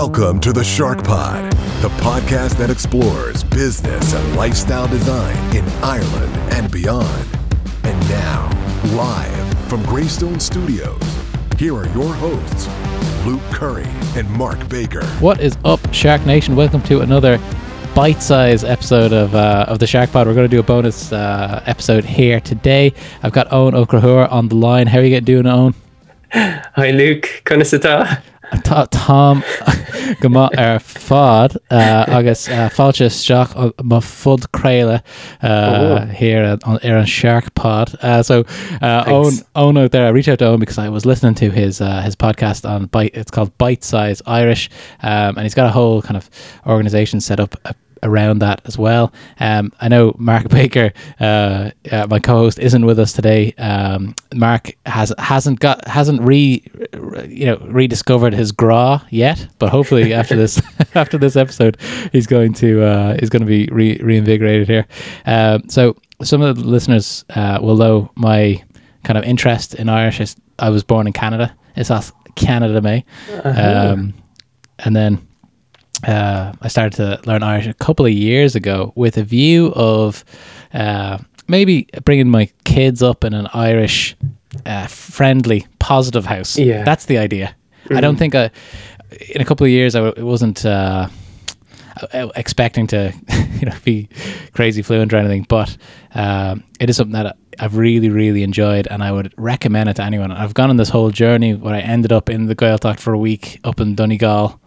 Welcome to The Shark Pod, the podcast that explores business and lifestyle design in Ireland and beyond. And now, live from Greystone Studios, here are your hosts, Luke Curry and Mark Baker. What is up, Shark Nation? Welcome to another bite-sized episode of the Shark Pod. We're going to do a bonus episode here today. I've got Owen Okrahur on the line. How are you doing, Owen? Hi, Luke. Konnichiwa. Tom Gamot Fod agus Falcha Shock Ma Fud Craila here on Aaron Shark Pod. Owen out there, I reached out to Owen because I was listening to his podcast on it's called Bitesize Irish. And he's got a whole kind of organization set up around that as well. I know Mark Baker, my co-host, isn't with us today. Mark hasn't rediscovered his gra yet, but hopefully after this episode, he's going to be reinvigorated here. So some of the listeners will know my kind of interest in Irish. I was born in Canada. It's as Canada me, and then. I started to learn Irish a couple of years ago with a view of maybe bringing my kids up in an Irish friendly, positive house. Yeah. That's the idea. Mm-hmm. I don't think in a couple of years I wasn't expecting to be crazy fluent or anything, but it is something that I've really, really enjoyed, and I would recommend it to anyone. I've gone on this whole journey where I ended up in the Gaeltacht for a week up in Donegal.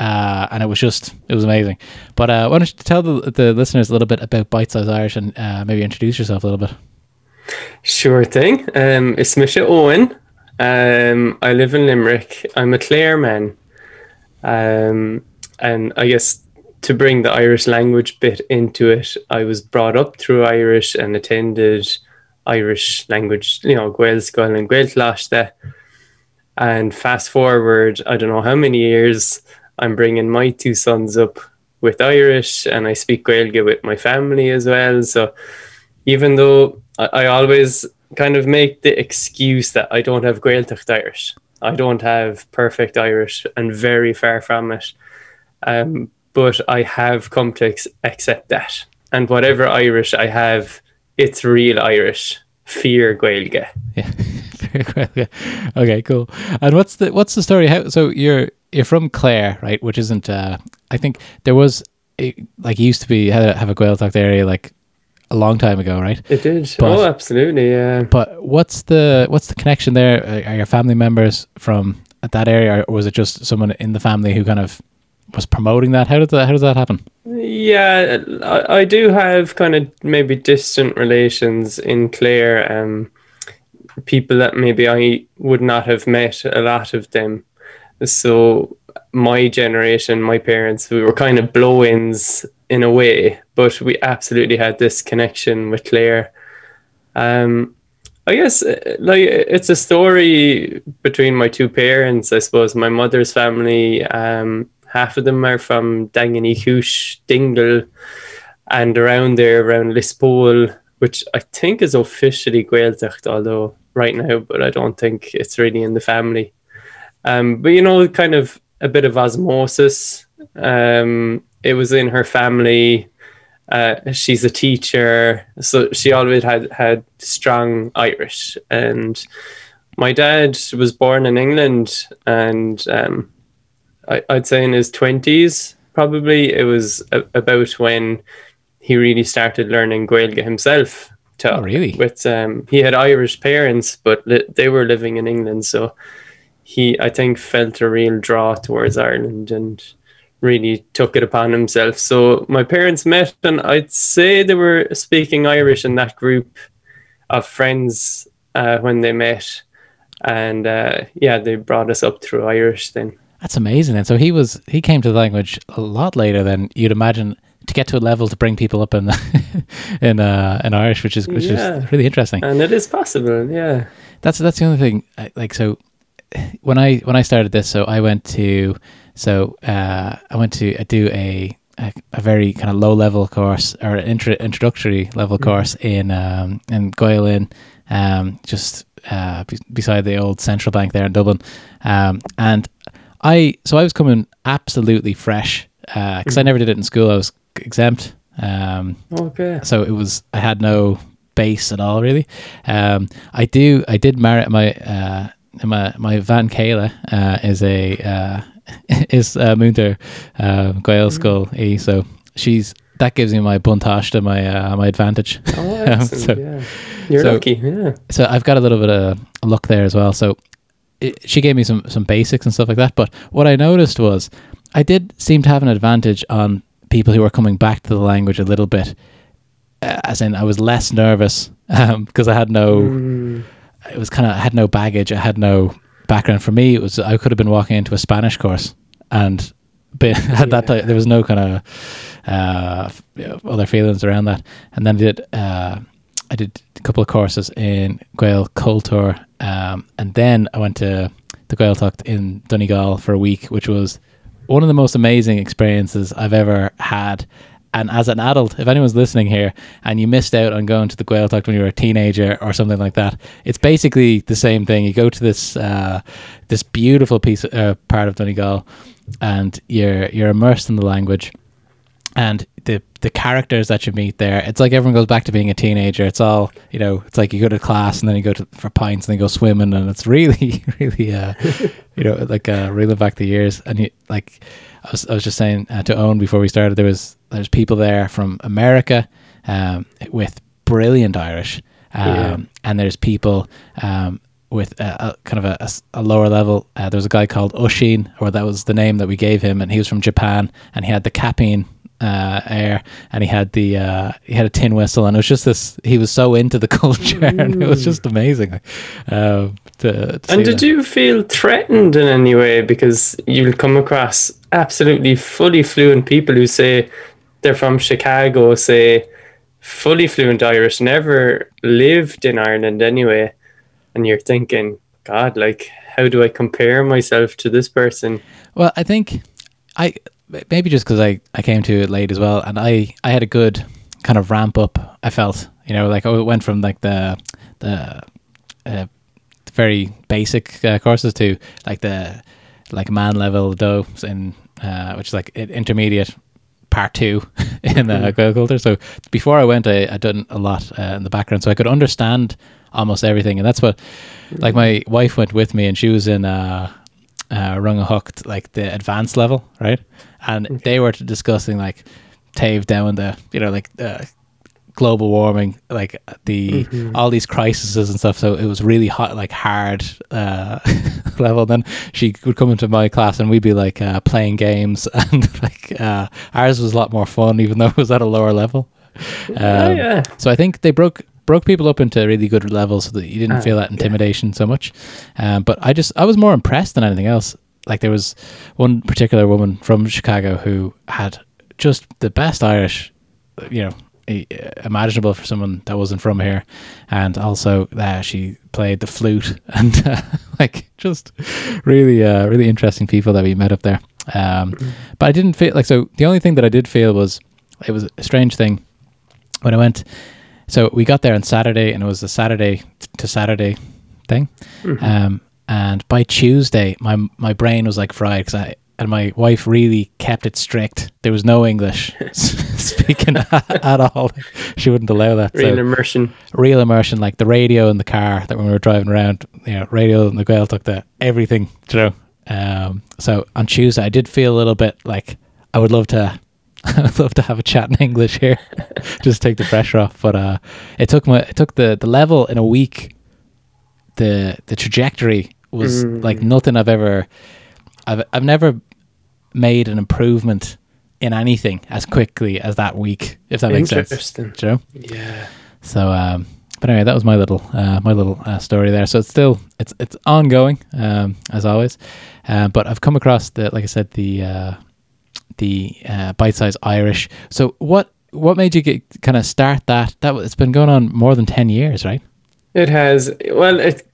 And it was amazing. But why don't you tell the listeners a little bit about Bitesize Irish and maybe introduce yourself a little bit. Sure thing. It's Mischa Owen. I live in Limerick. I'm a Clare man. And I guess to bring the Irish language bit into it, I was brought up through Irish and attended Irish language, Gaelscoil and Gaelcholáiste. And fast forward, I don't know how many years, I'm bringing my two sons up with Irish, and I speak Gaeilge with my family as well. So even though I always kind of make the excuse that I don't have Gaeltacht Irish, I don't have perfect Irish and very far from it. But I have come to accept that. And whatever Irish I have, it's real Irish. Fear Gaeilge. Yeah. Okay, cool. And what's the story? So you're from Clare, right? Which isn't. I think there was used to be have a Gaeltacht area like a long time ago, right? It did. But, absolutely. Yeah. But what's the connection there? Are your family members from that area, or was it just someone in the family who kind of was promoting that? How does that happen? Yeah, I do have kind of maybe distant relations in Clare. People that maybe I would not have met, a lot of them. So my generation, my parents, we were kind of blow-ins in a way, but we absolutely had this connection with Clare. I guess it's a story between my two parents, I suppose. My mother's family, half of them are from Dingle, and around Lispool, which I think is officially Gaeltacht, although right now, but I don't think it's really in the family. But kind of a bit of osmosis. It was in her family. She's a teacher, so she always had strong Irish. And my dad was born in England, and I'd say in his 20s, probably. It was about when he really started learning Gaeilge himself. Oh, really? With he had Irish parents, but they were living in England, so he, I think, felt a real draw towards Ireland and really took it upon himself. So my parents met, and I'd say they were speaking Irish in that group of friends when they met. And they brought us up through Irish then. That's amazing. And so he came to the language a lot later than you'd imagine, to get to a level to bring people up in Irish, which is really interesting. And it is possible. Yeah. That's the only thing. So when I started this, I went to do a very kind of low level course, or introductory level course in Goyalin, beside the old Central Bank there in Dublin. And I was coming absolutely fresh because I never did it in school. I was exempt. Okay. So it was, I had no base at all really. I did merit my Van Kayla is Múinteoir Gaelscoil. So she's, that gives me my buntáiste to my advantage. Oh, excellent. You're lucky. Yeah. So I've got a little bit of luck there as well. So she gave me some basics and stuff like that. But what I noticed was I did seem to have an advantage on people who were coming back to the language a little bit. As in, I was less nervous because I had no. It was kind of, I had no baggage. I had no background. For me, it was, I could have been walking into a Spanish course and. But at that time, there was no kind of other feelings around that. And then I did a couple of courses in Gaelchultúr, and then I went to the Gaeltacht in Donegal for a week, which was one of the most amazing experiences I've ever had. And as an adult, if anyone's listening here and you missed out on going to the Gaeltacht when you were a teenager or something like that, it's basically the same thing. You go to this this beautiful part of Donegal, and you're immersed in the language, and the characters that you meet there. It's like everyone goes back to being a teenager. It's all, you know, it's like you go to class and then you go for pints and then you go swimming, and it's really, really, you know, like reeling back the years. And you, like, I was just saying to Owen before we started, there's people there from America with brilliant Irish, and there's people with a kind of a lower level. There was a guy called Ushin, or that was the name that we gave him, and he was from Japan, and he had the capping air, and he had a tin whistle, and it was just this, he was so into the culture and it was just amazing to and did that. You feel threatened in any way, because you'll come across absolutely fully fluent people who say they're from Chicago, say fully fluent Irish, never lived in Ireland anyway, and you're thinking, God, like, how do I compare myself to this person? Well, I think maybe just because I came to it late as well, and I had a good kind of ramp up, I felt. You know, like, I went from like the very basic courses to like the man level though, in which is like intermediate part 2 in Gaeltacht. So before I went, I'd done a lot in the background, so I could understand almost everything. And that's what, like, my wife went with me, and she was in Rungahocht, like the advanced level, right? And they were discussing like Tave down the, you know, like global warming, like the all these crises and stuff. So it was really hot, like hard level. Then she would come into my class and we'd be like playing games, and like ours was a lot more fun, even though it was at a lower level. So I think they broke people up into really good levels so that you didn't feel that intimidation so much. But I was more impressed than anything else. Like, there was one particular woman from Chicago who had just the best Irish, you know, imaginable for someone that wasn't from here. And also she played the flute, and like, just really, really interesting people that we met up there. But I didn't feel like, so the only thing that I did feel was, it was a strange thing when I went. So we got there on Saturday, and it was a Saturday to Saturday thing. And by Tuesday, my brain was like fried, because my wife really kept it strict. There was no English speaking at all. She wouldn't allow that. Real immersion, like the radio in the car that when we were driving around, you know, radio in the Gaeltacht, everything, you know. So on Tuesday, I did feel a little bit like I'd love to have a chat in English here, just take the pressure off. But it took the level in a week. The trajectory was like nothing I've never made an improvement in anything as quickly as that week, if that makes sense. Interesting. You know? Yeah. So, but anyway, that was my little story there. So it's ongoing, as always. But I've come across the Bitesize Irish. So what made you start that? That it's been going on more than 10 years, right? It has. Well, it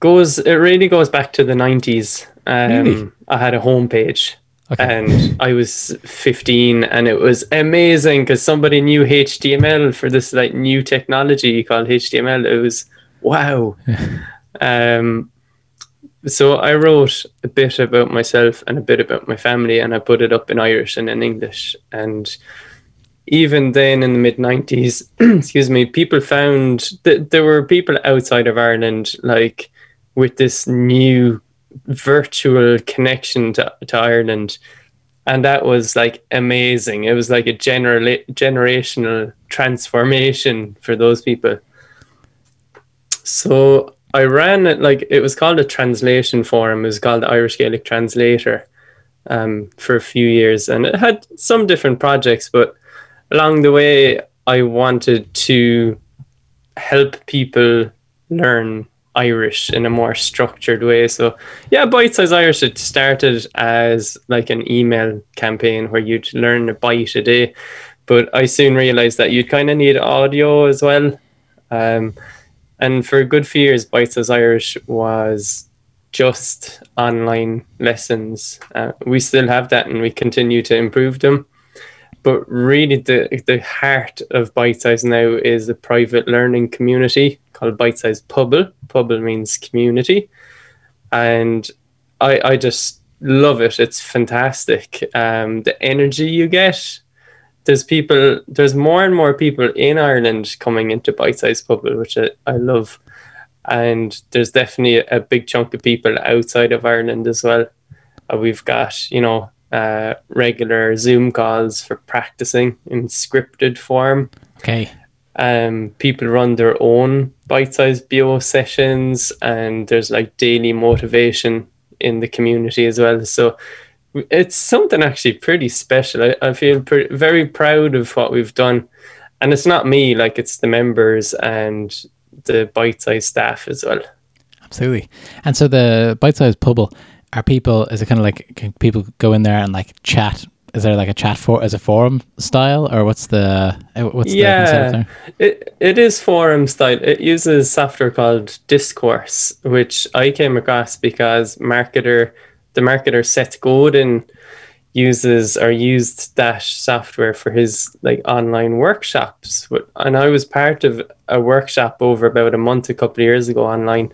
really goes back to the 90s. Really? I had a homepage, and I was 15, and it was amazing because somebody knew HTML for this like new technology called HTML. It was wow. So I wrote a bit about myself and a bit about my family, and I put it up in Irish and in English. And even then in the mid-90s, excuse me, people found that there were people outside of Ireland, like with this new virtual connection to Ireland. And that was like amazing. It was like a generational transformation for those people. So I ran it, like it was called a translation forum. It was called the Irish Gaelic Translator for a few years. And it had some different projects, but along the way, I wanted to help people learn Irish in a more structured way. So yeah, Bitesize Irish, it started as like an email campaign where you'd learn a bite a day, but I soon realized that you'd kind of need audio as well. And for a good few years, Bitesize Irish was just online lessons. We still have that and we continue to improve them. But really the heart of Bitesize now is a private learning community called Bitesize Pobal. Pobal means community. And I just love it. It's fantastic. The energy you get. There's more and more people in Ireland coming into Bitesize Pobal, which I love. And there's definitely a big chunk of people outside of Ireland as well. We've got, regular Zoom calls for practicing in scripted form. Okay. People run their own bite-sized bio sessions, and there's like daily motivation in the community as well. So it's something actually pretty special. I feel very proud of what we've done, and it's not me, like it's the members and the bite-sized staff as well. Absolutely. And so the Bitesize Pobal, is it kind of like, can people go in there and like chat? Is there like a chat for as a forum style, or what's the concept there? It is forum style. It uses software called Discourse, which I came across because the marketer Seth Godin used that software for his like online workshops. And I was part of a workshop over about a month a couple of years ago online,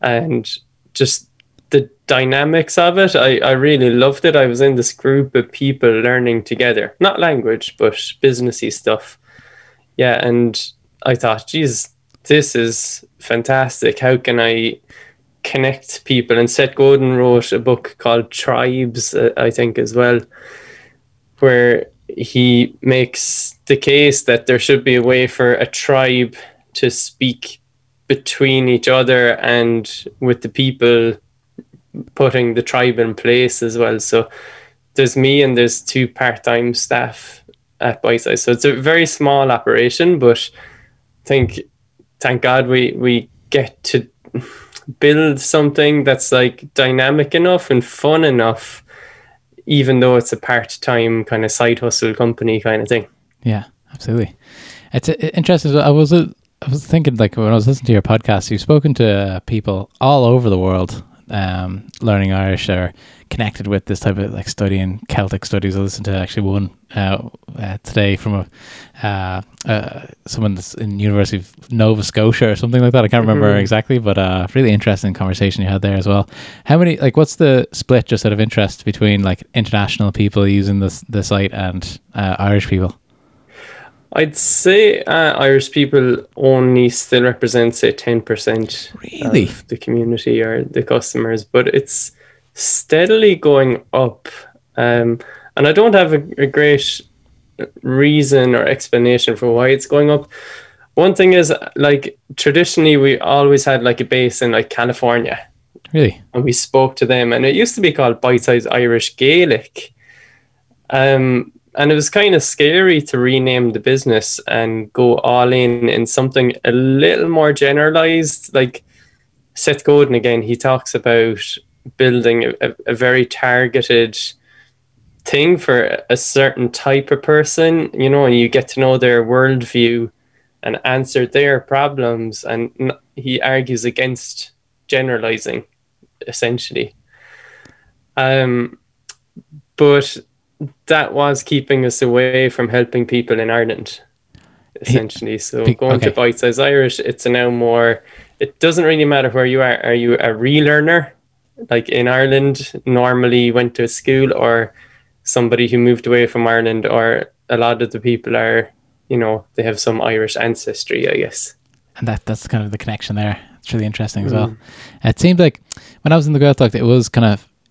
and just the dynamics of it, I really loved it. I was in this group of people learning together, not language, but businessy stuff. Yeah, and I thought, geez, this is fantastic. How can I connect people? And Seth Godin wrote a book called Tribes, I think, as well, where he makes the case that there should be a way for a tribe to speak between each other and with the people putting the tribe in place as well. So there's me and there's two part-time staff at Bitesize. So it's a very small operation, but I think, thank God, we get to build something that's like dynamic enough and fun enough, even though it's a part-time kind of side hustle company kind of thing. Yeah, absolutely. It's interesting. I was thinking, like, when I was listening to your podcast, you've spoken to people all over the world learning Irish, or connected with this type of like studying Celtic studies. I listened to actually one today from someone that's in University of Nova Scotia or something like that. I can't remember exactly, but really interesting conversation you had there as well. How many, like, what's the split, just out of interest, between like international people using the site and Irish people? I'd say Irish people only still represent, say, 10% of the community or the customers, but it's steadily going up. And I don't have a great reason or explanation for why it's going up. One thing is, like, traditionally, we always had like a base in like California. Really? And we spoke to them, and it used to be called Bitesize Irish Gaelic. And it was kind of scary to rename the business and go all in something a little more generalized. Like Seth Godin, again, he talks about building a very targeted thing for a certain type of person, you know, and you get to know their worldview and answer their problems. And he argues against generalizing, essentially. But that was keeping us away from helping people in Ireland, essentially. So going to Bitesize Irish, it doesn't really matter where you are. Are you a relearner like in Ireland normally went to school, or somebody who moved away from Ireland, or a lot of the people are, you know, they have some Irish ancestry, I guess. And that's kind of the connection there. It's really interesting as well. It seemed like when I was in the Gaeltacht,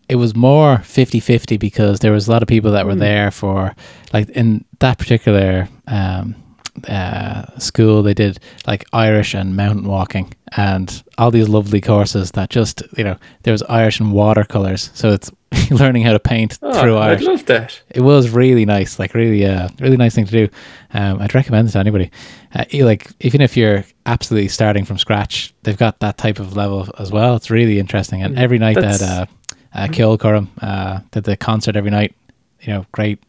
it was more 50-50, because there was a lot of people that were there for, like, in that particular school, they did like Irish and mountain walking and all these lovely courses that just, you know, there was Irish and watercolors, so it's learning how to paint through Irish. I love that. It was really nice, like really nice thing to do. I'd recommend it to anybody. Like, even if you're absolutely starting from scratch, they've got that type of level as well. It's really interesting. And every night that Kilcorum did the concert every night, you know, great.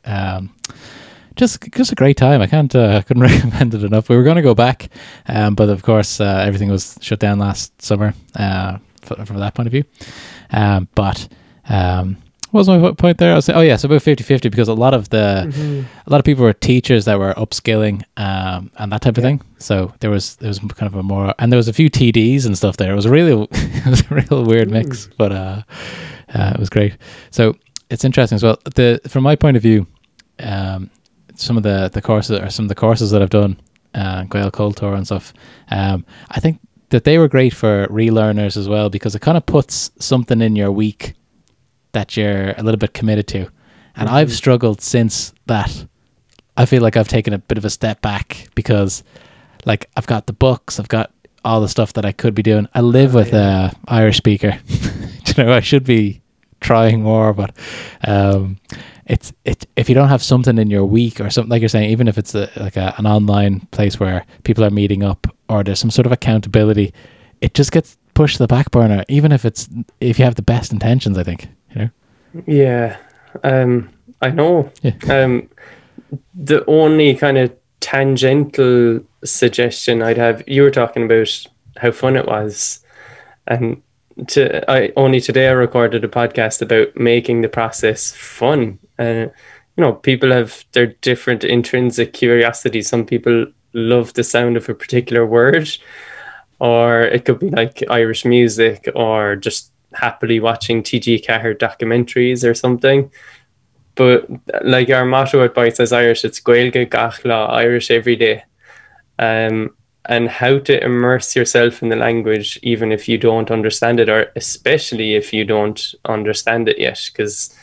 Just a great time. I couldn't recommend it enough. We were going to go back, but of course everything was shut down last summer from that point of view. What was my point there? I was saying, it's about 50-50, because a lot of people were teachers that were upskilling and that type of thing. So there was kind of a more, and there was a few TDs and stuff there. It was a real weird mix, but it was great. So it's interesting as well. From my point of view, some of the courses that I've done, Gaelchultúr and stuff, I think that they were great for relearners as well, because it kind of puts something in your week that you're a little bit committed to. And I've struggled since that. I feel like I've taken a bit of a step back, because, like, I've got the books, I've got all the stuff that I could be doing. I live with an Irish speaker. You know, I should be trying more, but it's if you don't have something in your week, or something, like you're saying, even if it's an online place where people are meeting up, or there's some sort of accountability, it just gets pushed to the back burner, even if you have the best intentions, I think, you know. I know. The only kind of tangential suggestion I'd have, you were talking about how fun it was, and I recorded a podcast about making the process fun. You know, people have their different intrinsic curiosities. Some people love the sound of a particular word, or it could be like Irish music, or just happily watching TG4 documentaries or something. But like our motto at Bitesize Irish, it's Gaeilge gach lá, Irish every day. And how to immerse yourself in the language, even if you don't understand it, or especially if you don't understand it yet. Because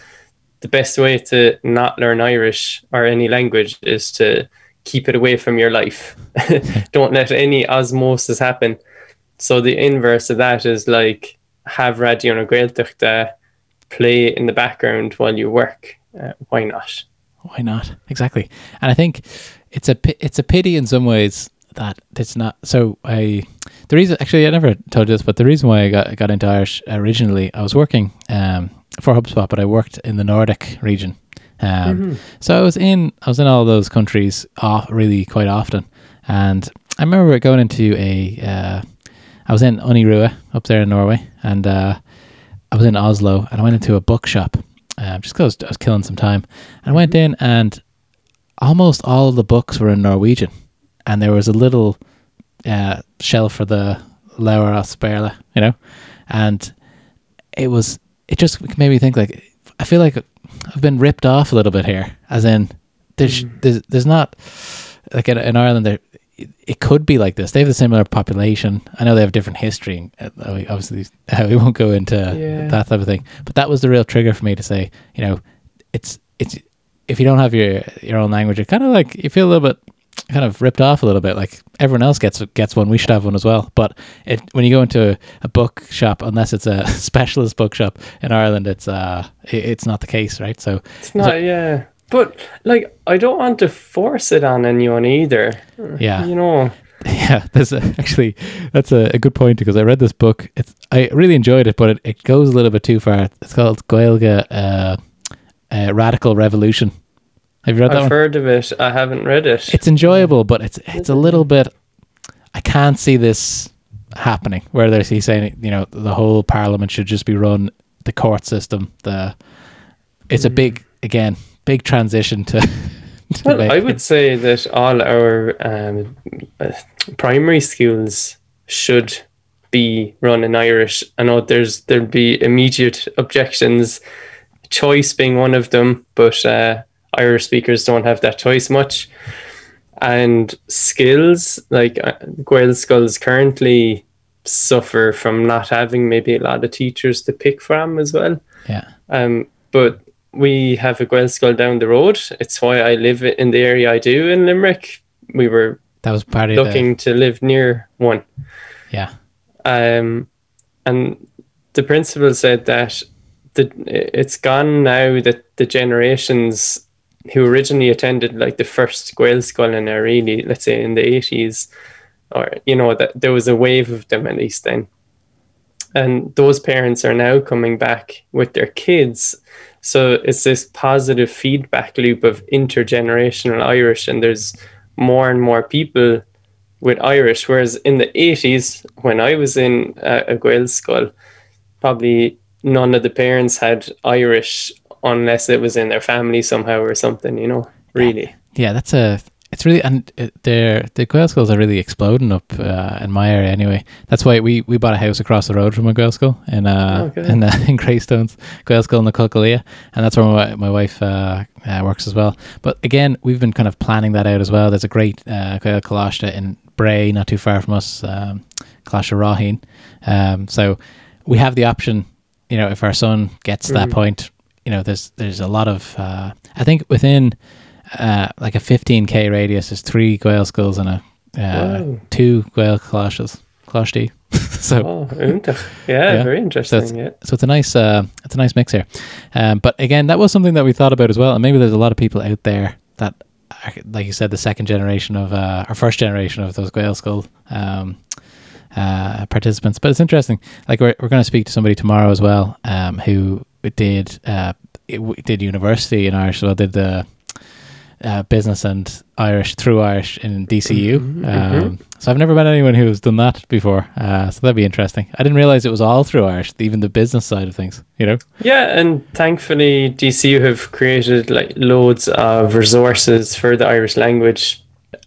the best way to not learn Irish or any language is to keep it away from your life. Don't let any osmosis happen. So the inverse of that is, like, have radio na Gaeltacht play in the background while you work. Why not? Why not? Exactly. And I think it's a pity in some ways that it's not. So the reason, actually, I never told you this, but the reason why I got into Irish originally, I was working for HubSpot, but I worked in the Nordic region. So I was in all those countries really quite often. And I remember going into I was in Unirua up there in Norway, and I was in Oslo, and I went into a bookshop just because I was killing some time. And I went in, and almost all of the books were in Norwegian. And there was a little shelf for the Lower Osperla, you know, and it just made me think, like, I feel like I've been ripped off a little bit here, as in there's not, like, in Ireland, it could be like this. They have a similar population. I know they have different history. Obviously, we won't go into that type of thing, but that was the real trigger for me to say, you know, it's if you don't have your own language, you're kind of like, you feel a little bit kind of ripped off a little bit, like everyone else gets one, we should have one as well. But when you go into a bookshop, unless it's a specialist bookshop in Ireland, it's not the case, right? So it's not, but, like, I don't want to force it on anyone either. You know. Yeah, that's a good point, because I read this book. I really enjoyed it, but it goes a little bit too far. It's called Gaeilge Radical Revolution. Have you read that? I've heard of it. I haven't read it. It's enjoyable, but it's a little bit. I can't see this happening. Where he's saying, you know, the whole parliament should just be run, the court system. It's a big transition to. Well, I would say that all our primary schools should be run in Irish. I know there'd be immediate objections, choice being one of them, but Irish speakers don't have that choice much. And skills, like Gaelscoil currently suffer from not having maybe a lot of teachers to pick from as well. Yeah. But we have a Gaelscoil down the road. It's why I live in the area I do in Limerick. We were looking to live near one. Yeah. And the principal said that it's gone now that the generations who originally attended like the first Gaelscoil in there, really, let's say in the 80s, or, you know, that there was a wave of them at least then. And those parents are now coming back with their kids. So it's this positive feedback loop of intergenerational Irish, and there's more and more people with Irish. Whereas in the 80s, when I was in a Gaelscoil, probably none of the parents had Irish unless it was in their family somehow or something, you know, really. Yeah, it's really, and the Gaelscoils are really exploding up in my area anyway. That's why we bought a house across the road from a Gaelscoil in Greystones, Gaelscoil in the Cualcaille, and that's where my wife works as well. But again, we've been kind of planning that out as well. There's a great Gaelcholáiste in Bray, not too far from us, Clasharahin. So we have the option, you know, if our son gets to that point, you know, there's a lot of, I think within... like a 15k radius is 3 Gaelscoils and a 2 Gaelcholáistes. So yeah, very interesting. So it's a nice mix here. But again, that was something that we thought about as well, and maybe there's a lot of people out there that are, like you said, the second generation of or first generation of those Gaelscoil participants. But it's interesting, like we're going to speak to somebody tomorrow as well who did university in Irish as well, did the business and Irish through Irish in DCU. So I've never met anyone who's done that before, so that'd be interesting. I didn't realize it was all through Irish, even the business side of things, you know. Yeah, and thankfully DCU have created like loads of resources for the Irish language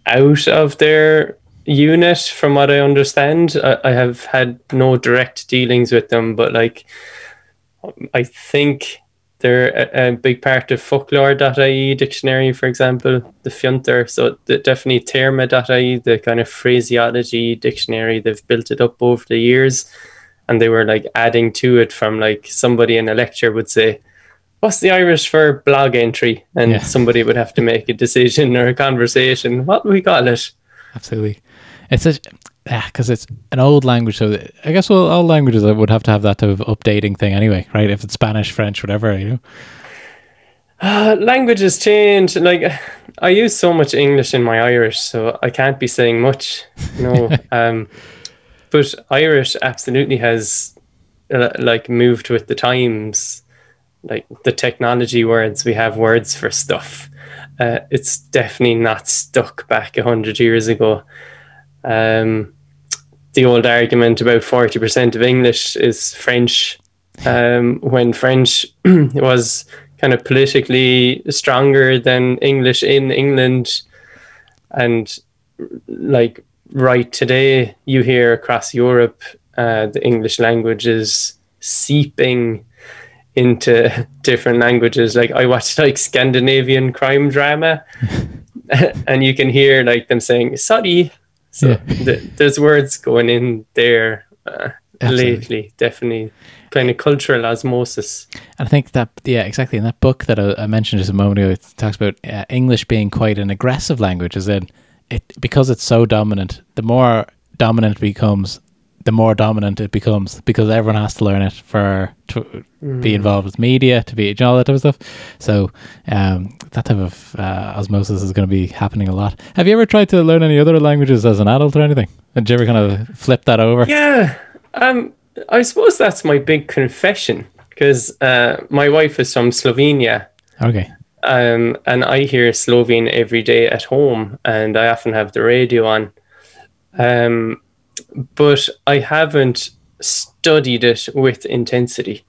out of their unit, from what I understand. I have had no direct dealings with them, but like I think they're a big part of folklore.ie dictionary, for example, the Fiunter. So definitely terma.ie, the kind of phraseology dictionary, they've built it up over the years. And they were like adding to it from like somebody in a lecture would say, what's the Irish for blog entry? And somebody would have to make a decision or a conversation. What do we call it? Absolutely. It's such... Yeah, because it's an old language, so I guess all languages would have to have that type of updating thing anyway, right? If it's Spanish, French, whatever, you know. Languages change. Like, I use so much English in my Irish, so I can't be saying much, you know. But Irish absolutely has, moved with the times. Like, the technology words, we have words for stuff. It's definitely not stuck back 100 years ago. The old argument about 40% of English is French, when French was kind of politically stronger than English in England. And like right today, you hear across Europe, the English language is seeping into different languages. Like I watched like Scandinavian crime drama and you can hear like them saying, sorry. So there's words going in there lately, definitely kind of cultural osmosis. And I think that, yeah, exactly. In that book that I mentioned just a moment ago, it talks about English being quite an aggressive language, as in because it's so dominant, the more dominant it becomes, because everyone has to learn it to be involved with media, to be, you know, all that type of stuff. So that type of osmosis is going to be happening a lot. Have you ever tried to learn any other languages as an adult or anything? Did you ever kind of flip that over? Yeah, I suppose that's my big confession, because my wife is from Slovenia. Okay. And I hear Slovene every day at home, and I often have the radio on. But I haven't studied it with intensity,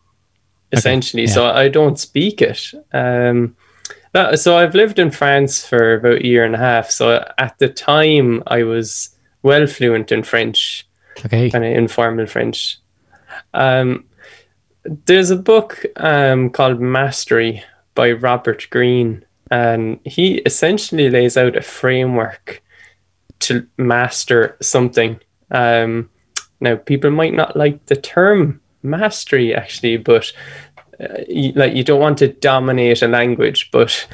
essentially. Okay, yeah. So I don't speak it. So I've lived in France for about a year and a half. So at the time, I was well fluent in French. Okay. Kind of informal French. There's a book called Mastery by Robert Greene, and he essentially lays out a framework to master something. Now, people might not like the term mastery, actually, but you don't want to dominate a language, but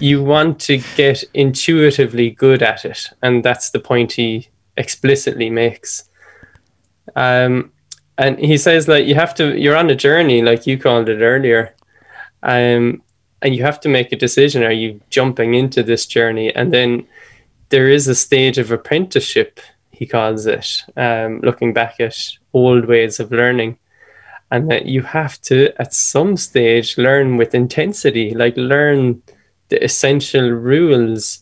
you want to get intuitively good at it, and that's the point he explicitly makes. And he says, you have to, you're on a journey, like you called it earlier, and you have to make a decision. Are you jumping into this journey? And then there is a stage of apprenticeship, he calls it, looking back at old ways of learning, and that you have to, at some stage, learn with intensity, learn the essential rules.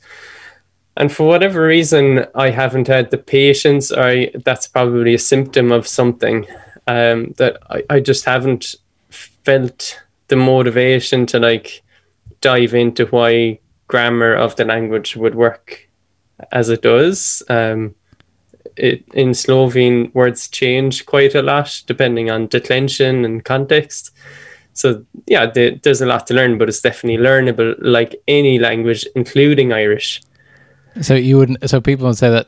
And for whatever reason, I haven't had the patience, or that's probably a symptom of something, that I just haven't felt the motivation to dive into why grammar of the language would work as it does. In Slovene, words change quite a lot depending on declension and context. So yeah, there's a lot to learn, but it's definitely learnable, like any language, including Irish. So you wouldn't. So people would say that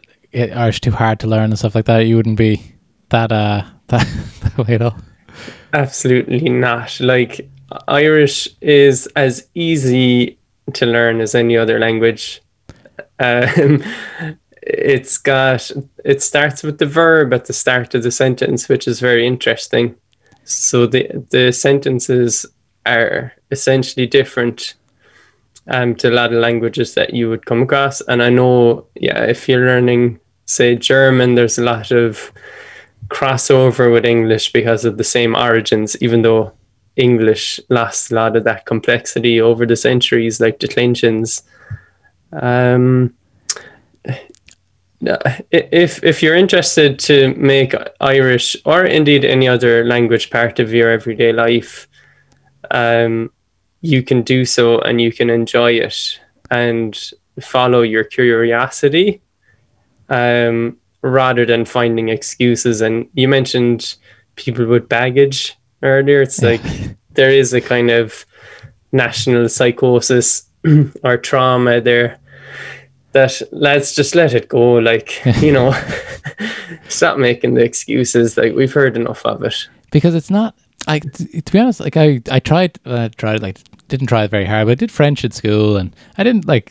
Irish is too hard to learn and stuff like that. You wouldn't be that way at all. Absolutely not. Irish is as easy to learn as any other language. It starts with the verb at the start of the sentence, which is very interesting. So the sentences are essentially different to a lot of languages that you would come across. And I know, if you're learning, say, German, there's a lot of crossover with English because of the same origins, even though English lost a lot of that complexity over the centuries, like declensions. If you're interested to make Irish, or indeed any other language, part of your everyday life, you can do so, and you can enjoy it and follow your curiosity rather than finding excuses. And you mentioned people with baggage earlier. It's there is a kind of national psychosis or trauma there. That let's just let it go, stop making the excuses. We've heard enough of it. Because it's not, to be honest, didn't try it very hard, but I did French at school, and I didn't, I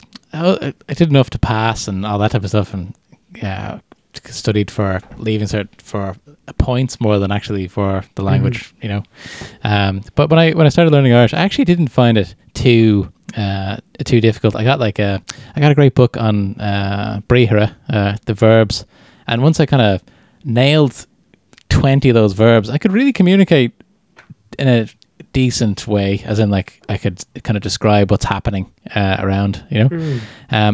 did enough to pass and all that type of stuff, and yeah, studied for leaving cert for points more than actually for the language, But when I started learning Irish, I actually didn't find it too difficult. I got a great book on Bríochara, the verbs, and once I kind of nailed 20 of those verbs, I could really communicate in a decent way, as in I could kind of describe what's happening around, and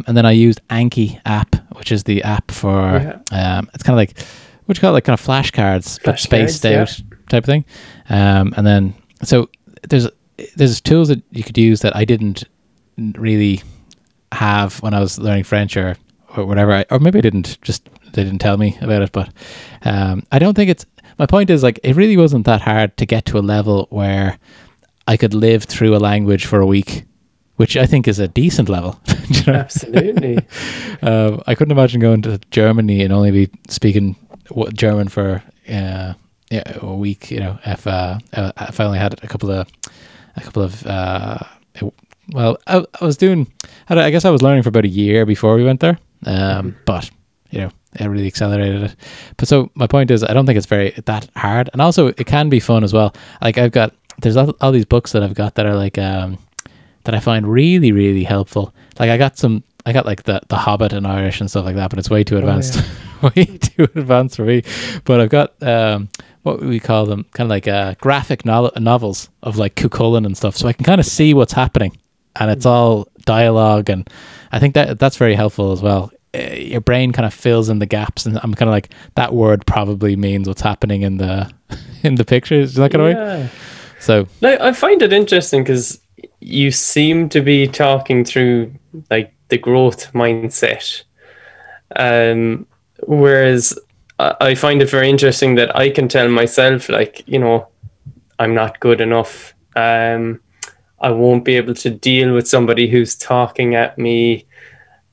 then I used Anki app, which is the app for it's kind of what you call kind of flashcards, but spaced out type of thing, and then so there's tools that you could use that I didn't really have when I was learning French or whatever, or maybe they didn't tell me about it, but I don't think it's, my point is it really wasn't that hard to get to a level where I could live through a language for a week, which I think is a decent level. Absolutely. I couldn't imagine going to Germany and only be speaking German for a week, if I only had I guess I was learning for about a year before we went there, but it really accelerated it. But so my point is, I don't think it's that hard, and also it can be fun as well. There's all these books that I've got that are that I find really, really helpful. I got the Hobbit in Irish and stuff like that, but it's way too advanced, way too advanced for me. But I've got what we call them, kind of graphic novels of Cuchulainn and stuff, so I can kind of see what's happening, and it's all dialogue, and I think that's very helpful as well. Your brain kind of fills in the gaps, and I'm kind of that word probably means what's happening in the pictures. Is that kind of way? So I find it interesting because you seem to be talking through the growth mindset, whereas I find it very interesting that I can tell myself, like, you know, I'm not good enough. I won't be able to deal with somebody who's talking at me.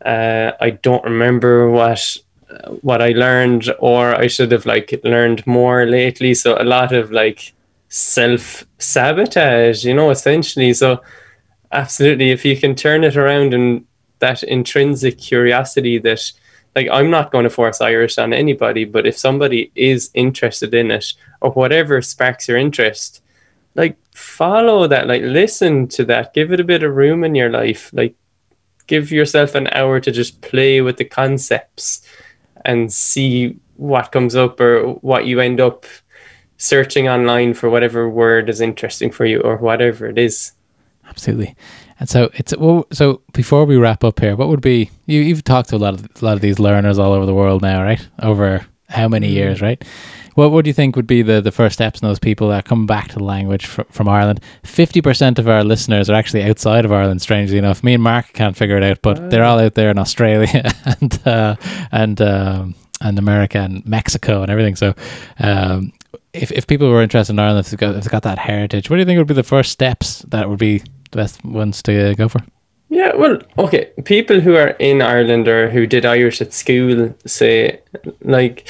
I don't remember what I learned, or I should have like learned more lately. So a lot of like self-sabotage, you know, essentially. So absolutely, if you can turn it around, and that intrinsic curiosity that, like, I'm not going to force Irish on anybody, but if somebody is interested in it, or whatever sparks your interest, like, follow that, like, listen to that, give it a bit of room in your life, like, give yourself an hour to just play with the concepts and see what comes up, or what you end up searching online for, whatever word is interesting for you, or whatever it is. Absolutely. And so it's, well, so before we wrap up here, what would be, you've talked to a lot of these learners all over the world now, right? Over how many years, right? What do you think would be the first steps in those people that come back to the language from Ireland? 50% of our listeners are actually outside of Ireland, strangely enough. Me and Mark can't figure it out, but they're all out there in Australia and America and Mexico and everything. So if people were interested in Ireland, if they've got that heritage, what do you think would be the first steps that would be the best ones to go for? Yeah, well, okay, people who are in Ireland or who did Irish at school say, like,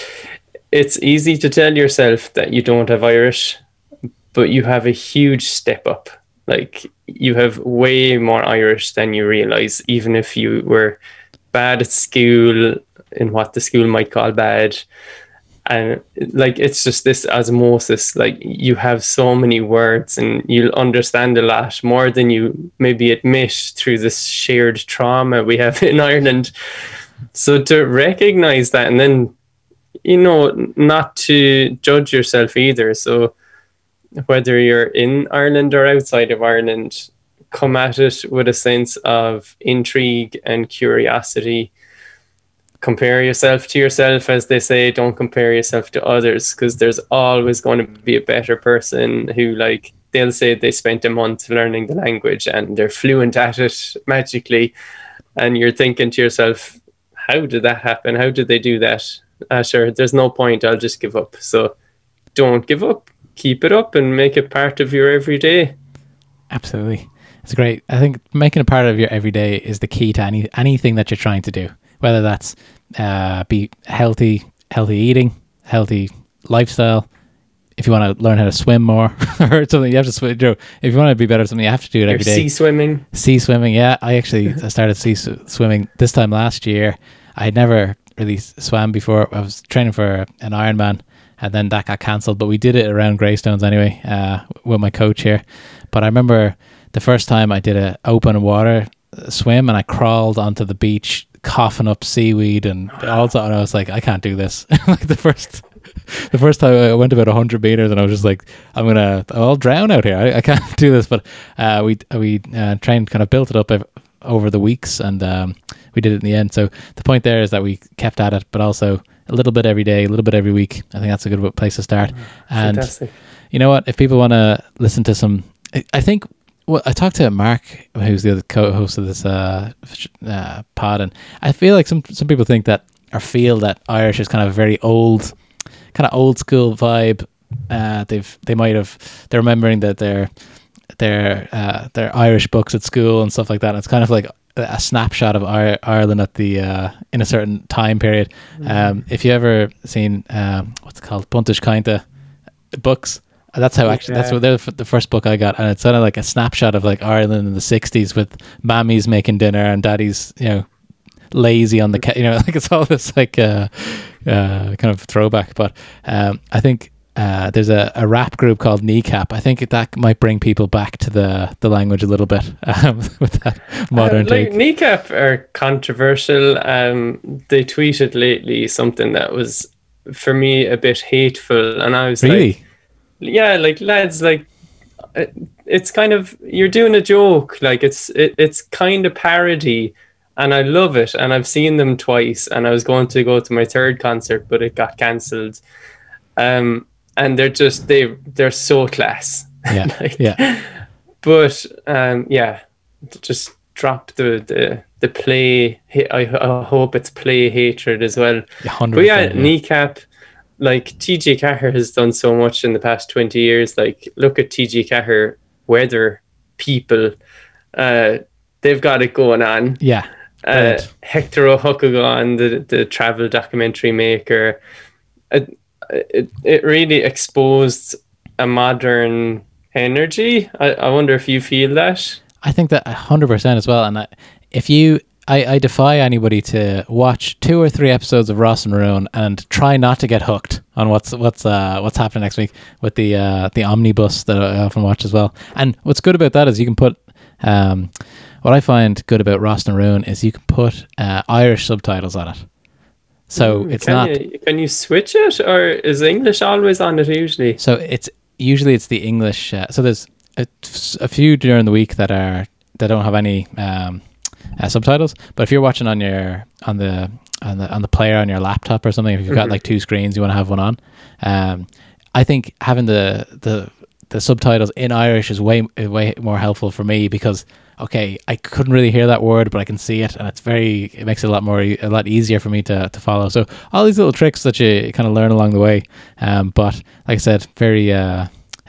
it's easy to tell yourself that you don't have Irish, but you have a huge step up. Like, you have way more Irish than you realize, even if you were bad at school, in what the school might call bad. And like, it's just this osmosis, like, you have so many words and you'll understand a lot more than you maybe admit through this shared trauma we have in Ireland. So to recognize that, and then, you know, not to judge yourself either. So whether you're in Ireland or outside of Ireland, come at it with a sense of intrigue and curiosity. Compare yourself to yourself, as they say. Don't compare yourself to others, because there's always going to be a better person who, like, they'll say they spent a month learning the language and they're fluent at it magically, and you're thinking to yourself, how did that happen? How did they do that? Sure, there's no point, I'll just give up. So don't give up, keep it up, and make it part of your everyday. Absolutely. It's great. I think making it part of your everyday is the key to anything that you're trying to do. Whether that's be healthy eating, healthy lifestyle. If you want to learn how to swim more or something, you have to swim. You know, if you want to be better at something, you have to do it every day. Sea swimming. Yeah, I started sea swimming this time last year. I had never really swam before. I was training for an Ironman, and then that got cancelled. But we did it around Greystones anyway with my coach here. But I remember the first time I did an open water swim, and I crawled onto the beach, coughing up seaweed and all that, and I was like, I can't do this. Like the first time I went about 100 meters, and I was just like, I'll drown out here. I can't do this. But we trained, kind of built it up over the weeks, and we did it in the end. So the point there is that we kept at it, but also a little bit every day, a little bit every week. I think that's a good place to start. And fantastic. You know what? If people want to listen to some, I think. Well, I talked to Mark, who's the other co-host of this pod, and I feel like some people think that, or feel that Irish is kind of a very old, kind of old school vibe. They're remembering that their Irish books at school and stuff like that. And it's kind of like a snapshot of Ireland at the in a certain time period. Mm-hmm. If you ever seen what's it called, Puntish Cainte books. That's how actually. Yeah. That's what the first book I got, and it's kind of like a snapshot of like Ireland in the 60s with mammies making dinner and daddies, you know, lazy on the you know, like it's all this like kind of throwback. But I think there's a rap group called Kneecap. I think that might bring people back to the language a little bit with that modern take. Kneecap are controversial. They tweeted lately something that was for me a bit hateful, and I was really? Like. Yeah, like, lads, like, it's kind of, you're doing a joke, like, it's kind of parody, and I love it, and I've seen them twice, and I was going to go to my third concert, but it got cancelled, and they're just, they're so class. Yeah, like, yeah. But, yeah, just drop the play, I hope it's play hatred as well. 100%, but yeah, Kneecap, like TG4 has done so much in the past 20 years. Like, look at TG4 weather people. They've got it going on. Yeah. Right. Hector O'Huckagon, the travel documentary maker, it really exposed a modern energy. I wonder if you feel that. I think that 100% as well. And I defy anybody to watch 2 or 3 episodes of Ros na Rún and try not to get hooked on what's happening next week with the omnibus that I often watch as well. And what's good about that is you can put what I find good about Ros na Rún is you can put Irish subtitles on it. So it's can you switch it, or is English always on it usually? So it's the English. So there's a few during the week that don't have any subtitles. But if you're watching on the player on your laptop or something, if you've got like 2 screens, you want to have one on. I think having the subtitles in Irish is way more helpful for me because, okay, I couldn't really hear that word, but I can see it, and it makes it a lot easier for me to follow. So all these little tricks that you kind of learn along the way. But like I said, very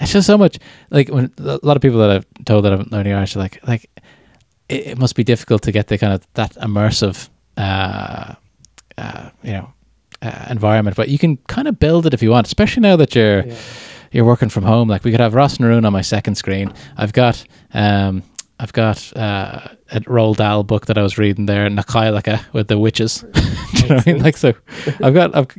it's just so much, like, when a lot of people that I've told that I'm learning Irish are like it must be difficult to get the kind of that immersive environment, but you can kind of build it if you want, especially now that you're working from home. Like, we could have Ros na Rún on my second screen. I've got a Roald Dahl book that I was reading there, Na Gaeilge with the witches. Do you know what I mean? Like, so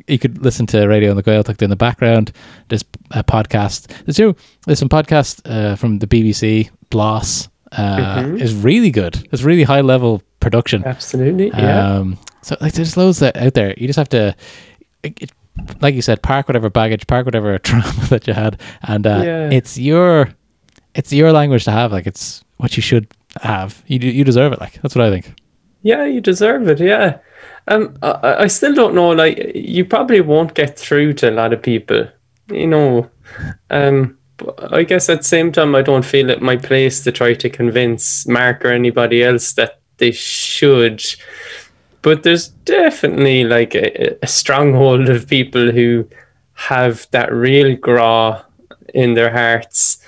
you could listen to radio on the Gaeltacht in the background. There's a podcast. There's some podcast from the BBC, Blas, is really good. It's really high level production. Absolutely. Yeah. So like, there's loads that out there. You just have to, like you said, park whatever baggage, park whatever trauma that you had, and it's your language to have. Like, it's what you should have. You deserve it. Like, that's what I think. Yeah, you deserve it. Yeah. I still don't know. Like, you probably won't get through to a lot of people, you know. I guess at the same time, I don't feel it my place to try to convince Mark or anybody else that they should. But there's definitely like a stronghold of people who have that real grá in their hearts,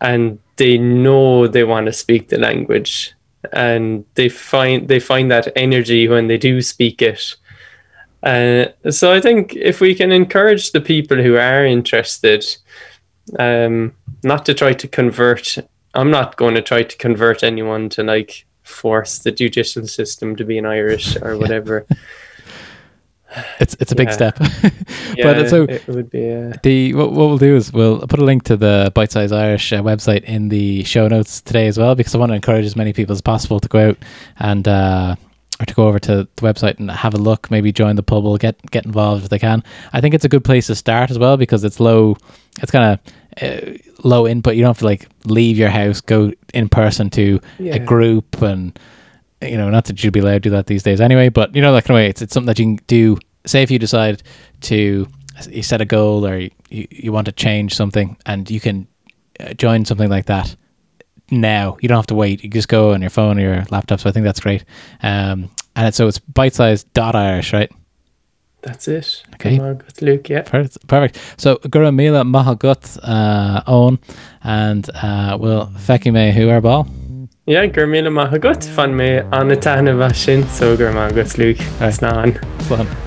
and they know they want to speak the language, and they find that energy when they do speak it. So I think if we can encourage the people who are interested, not to try to convert. I'm not going to try to convert anyone to like force the judicial system to be in Irish or whatever. It's a big step. But so it would be what we'll do is we'll put a link to the Bitesize Irish website in the show notes today as well, because I want to encourage as many people as possible to go out and or to go over to the website and have a look, maybe join the Pobal, get involved if they can. I think it's a good place to start as well, because it's kind of low input. You don't have to like leave your house, go in person to a group, and you know, not that you'd be allowed to do that these days anyway, but you know, that kind of way, it's something that you can do. Say if you decide to, you set a goal, or you want to change something, and you can join something like that now. You don't have to wait. You just go on your phone or your laptop. So I think that's great. So it's bitesize.irish, right? That's it. Okay. Good, Luke, yeah. Perfect. So Gura Mila Mahagut Owen, and we'll Fekime Huerbal. Yeah, Gurmila Mahagut, fan me Anatana Vashin, so Gurmagus Luke. That's not on.